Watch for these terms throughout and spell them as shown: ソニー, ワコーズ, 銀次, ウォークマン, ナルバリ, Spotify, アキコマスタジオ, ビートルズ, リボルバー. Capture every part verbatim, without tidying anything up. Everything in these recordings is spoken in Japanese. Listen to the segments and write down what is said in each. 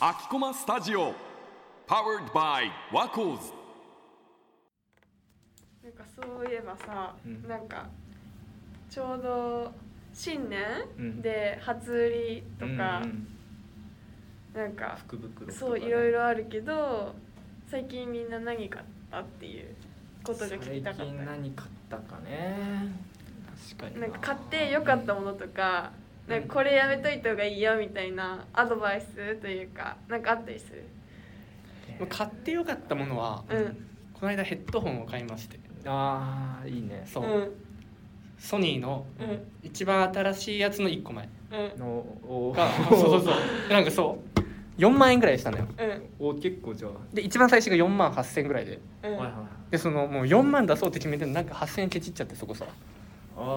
アキコマスタジオ Powered by ワコーズ。なんかそういえばさ、うん、なんかちょうど新年で初売りとか、うん、なんか福袋とか、ね、そういろいろあるけど、最近みんな何買ったっていうことが聞きたかった。最近何買ったかね。確かにな。なんか買って良かったものとか、なんかこれやめといた方がいいよみたいなアドバイスというか、なんかあったりする？買って良かったものは、うん、この間ヘッドホンを買いまして。ああ、いいね。そう、うん、ソニーの一番新しいやつのいっこまえの、うん、が、そうそうそう。なんかそうよんまんえんぐらいしたのよ。うん、お結構じゃあ。で一番最初がよんまんはっせんえんぐらいで、うん、でそのもうよんまん出そうって決めてなんかはっせんえんケチっちゃってそこさ。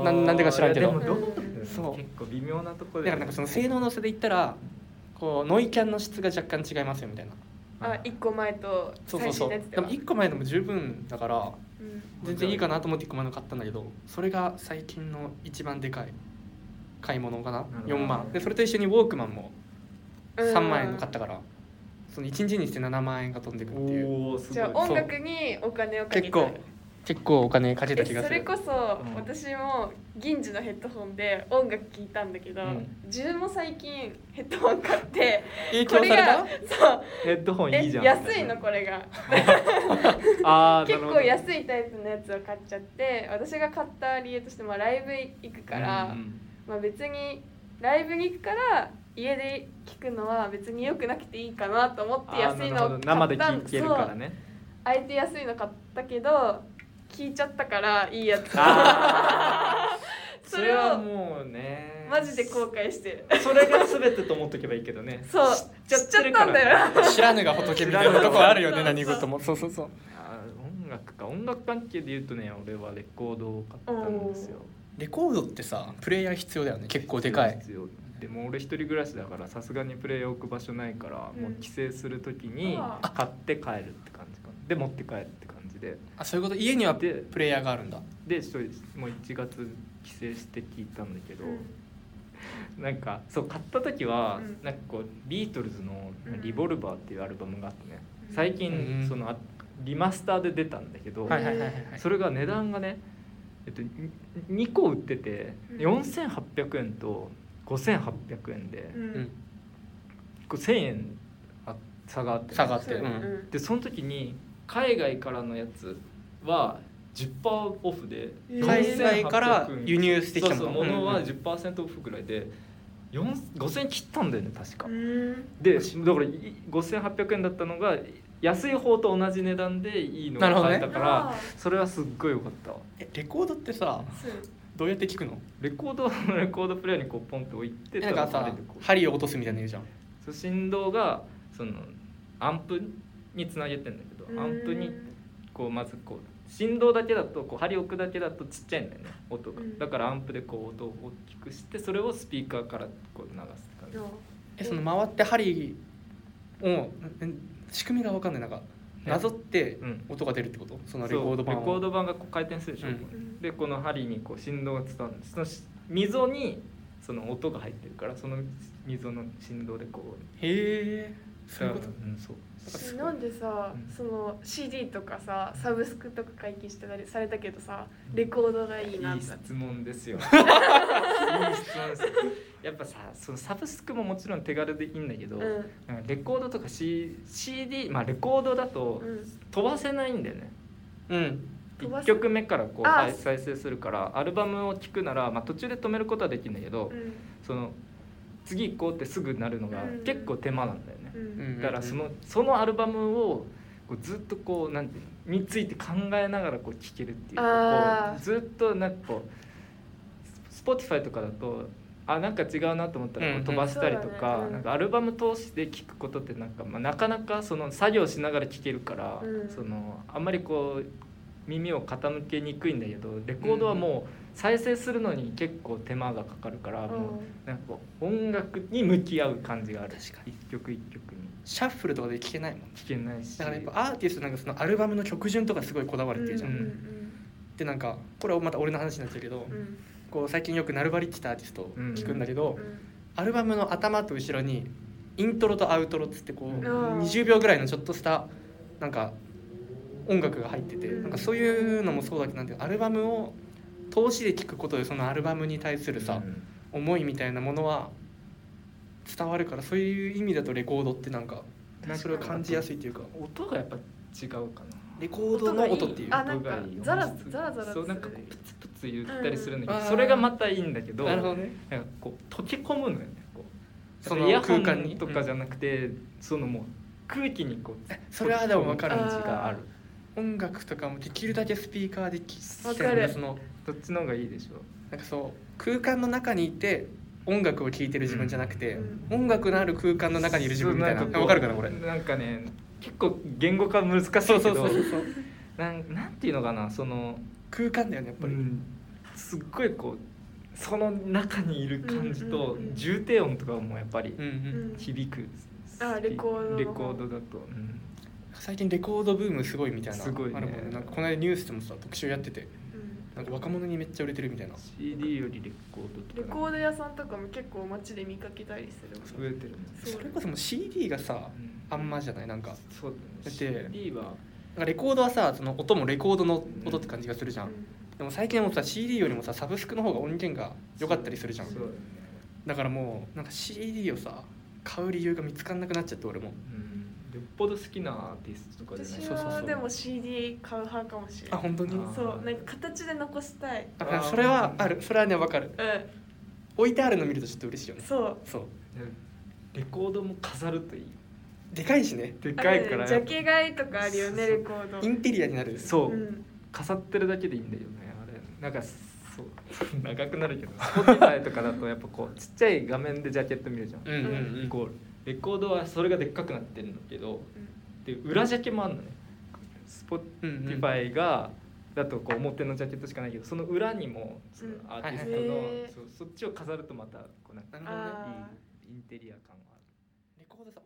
な, なんでか知らんけど、どうそう結構微妙なところで、だからなんかその性能の差で言ったらこうノイキャンの質が若干違いますよみたいな。あ、いっこまえと最新のやつでは。そうそうそう。でもいっこまえでも十分だから、うん、全然いいかなと思っていっこまえの買ったんだけど、それが最近の一番でかい買い物かな。よんまんでそれと一緒にウォークマンもさんまんえんの買ったから、そのいちにちにしてななまんえんが飛んでくるっていう。おー、すごい。じゃあ音楽にお金をかけたい。結構お金かけた気がする。それこそ、うん、私も銀次のヘッドホンで音楽聴いたんだけど、うん、自分も最近ヘッドホン買って影響された。そうヘッドホンいいじゃん。安いのこれがあ、結構安いタイプのやつを買っちゃって、私が買った理由として、まあ、ライブ行くから、うんうんまあ、別にライブに行くから家で聴くのは別に良くなくていいかなと思って安いのを買った。生で聴けるからね。あえて安いの買ったけど聞いちゃったからいいやつ。それはもうね、マジで後悔してる。それが全てと思っとけばいいけどね。そう知っちゃったんだよ。知らぬが仏みたいなとこあるよね。何事も。そうそうそう。あ、音楽か。音楽関係で言うとね、俺はレコードを買ったんですよ。レコードってさ、プレイヤー必要だよね。結構でかい。必要。でも俺一人暮らしだから、さすがにプレイヤー置く場所ないから、うん、もう帰省するときに買って帰るって感じかな。で持って帰るって感じ。で、あ、そういうこと。家にはプレイヤーがあるんだ。で、でもういちがつ帰省して聞いたんだけど、うん、なんかそう買った時は、うん、なんかこうビートルズのリボルバーっていうアルバムがあってね、うん、最近、うん、そのリマスターで出たんだけど、それが値段がね、えっと、にこ売っててよんせんはっぴゃくえんとごせんはっぴゃくえんで、うん、せんえん差があって、ね、差があって、うん、でその時に海外からのやつは じゅっパーセント オフで、海外から輸入してきたも の, そうそうものは じゅっパーセント オフぐらいでごせんえん切ったんだよね確か。でだからごせんはっぴゃくえんだったのが安い方と同じ値段でいいのが買えたから、それはすっごい良かったわ。え、レコードってさどうやって聞くの？レコードのレコードプレイヤーにこうポンって置いて、なんかさ針を落とすみたいなの言うじゃん。そう、振動がそのアンプにつなげてんだけど、アンプにこうまずこう振動だけだと、こう針置くだけだとちっちゃいんだよね音が。だからアンプでこう音を大きくして、それをスピーカーからこう流すって感じ。え、その回って針を仕組みが分かんない、なんかなぞって音が出るってこと、うん、そのレコード盤。レコード盤がこう回転するでしょ、うん、でこの針にこう振動が伝わるんです。その溝にその音が入ってるから、その溝の振動でこう。へー、そういうこと。うん、そう。なんでさ、うん、その シーディー とかさ、サブスクとか解禁してたりされたけどさ、レコードがいいなって。いい質問ですよ。いい質問です。やっぱさ、そのサブスクももちろん手軽でいいんだけど、うん、なんかレコードとか C、シーディー、まあレコードだと飛ばせないんだよね。うん。いっきょくめからこう再生するから、アルバムを聴くなら、まあ途中で止めることはできるんだけど、うん、その次行こうってすぐなるのが結構手間なんだよね、うん、だからその、そのアルバムをこうずっとこうなんてについて考えながらこう聴けるっていう、こうずっとなんかこう Spotify とかだと、あ、なんか違うなと思ったらこう飛ばしたりとか、うんうん、なんかアルバム通して聴くことってなんか、まあ、なかなかその作業しながら聴けるから、うん、そのあんまりこう耳を傾けにくいんだけど、レコードはもう再生するのに結構手間がかかるから、うん、もうなんか音楽に向き合う感じがある。確かにいっきょくいっきょくにシャッフルとかで聴けないもん。聴けないし、だからやっぱアーティストなんかそのアルバムの曲順とかすごいこだわるっていうじゃん、うんうんうん、でなんかこれはまた俺の話になっちゃうけど、うん、こう最近よくナルバリってアーティストを聴くんだけど、うんうん、アルバムの頭と後ろにイントロとアウトロっつってこうにじゅうびょうぐらいのちょっとしたなんか音楽が入ってて、なんかそういうのもそうだけど、なんてアルバムを通しで聴くことでそのアルバムに対するさ、うん、思いみたいなものは伝わるから、そういう意味だとレコードってなんかそれを感じやすいというか、音がやっぱ違うかな。レコードの音っていう音がいい。ザラザラザラ。そう、なんかこうプツプツ言ったりするんだけど、うん、それがまたいいんだけど、なるほどね。なんかこう溶け込むのよね。こうそのイヤホンとかじゃなくて、うん、そのもう空気にこう。それはでも分かる感じがある。音楽とかもできるだけスピーカーで聴いてる、そのどっちの方がいいでしょう。なんかそう空間の中にいて音楽を聴いてる自分じゃなくて、うん、音楽のある空間の中にいる自分みたいな。分かるかなこれ。なんかね結構言語化難しいけど、そうそうそうそうそうなんなんていうのかな、その空間だよねやっぱり、うん、すっごいこうその中にいる感じと、うんうんうん、重低音とかもやっぱり響く、うんうん、あレコードレコードだと、うん、最近レコードブームすごいみたいな、すごいね、あるもんね。なんかこの間ニュースでもさ特集やってて、なんか若者にめっちゃ売れてるみたいな。 シーディー よりレコードとか、ね、レコード屋さんとかも結構街で見かけたりする。増えてるね。それこそもう シーディー がさ、うん、あんまじゃないなんか。そうだね。シーディー はなんかレコードはさ、その音もレコードの音って感じがするじゃん、うん、でも最近はもうさ シーディー よりもさサブスクの方が音源が良かったりするじゃん。そうだね。だからもうなんか シーディー をさ買う理由が見つかんなくなっちゃって俺も、うんよっぽど好きなアーティストとかじゃない。私はでも シーディー 買う派かもしれない。あ、本当に。そう、なんか形で残したい。あ、それはある。それはね、わかる、うん。置いてあるの見るとちょっと嬉しいよね。そう。そう。レコードも飾るといいよ。でかいしね。でかいから。ジャケ買いとかあるよね、レコード。インテリアになる。そう、うん。飾ってるだけでいいんだよね。あれなんかそう長くなるけど。Spotify とかだとやっぱこうちっちゃい画面でジャケット見るじゃん。うんうんうん。こうレコードはそれがでっかくなってるんだけど、うん、で裏ジャケもあるのね。スポティファイが、うんうん、だとこう表のジャケットしかないけど、その裏にもそのアーティストの、うんはいはい、そ, そっちを飾るとまたこうなんかいいインテリア感がある。レコードさ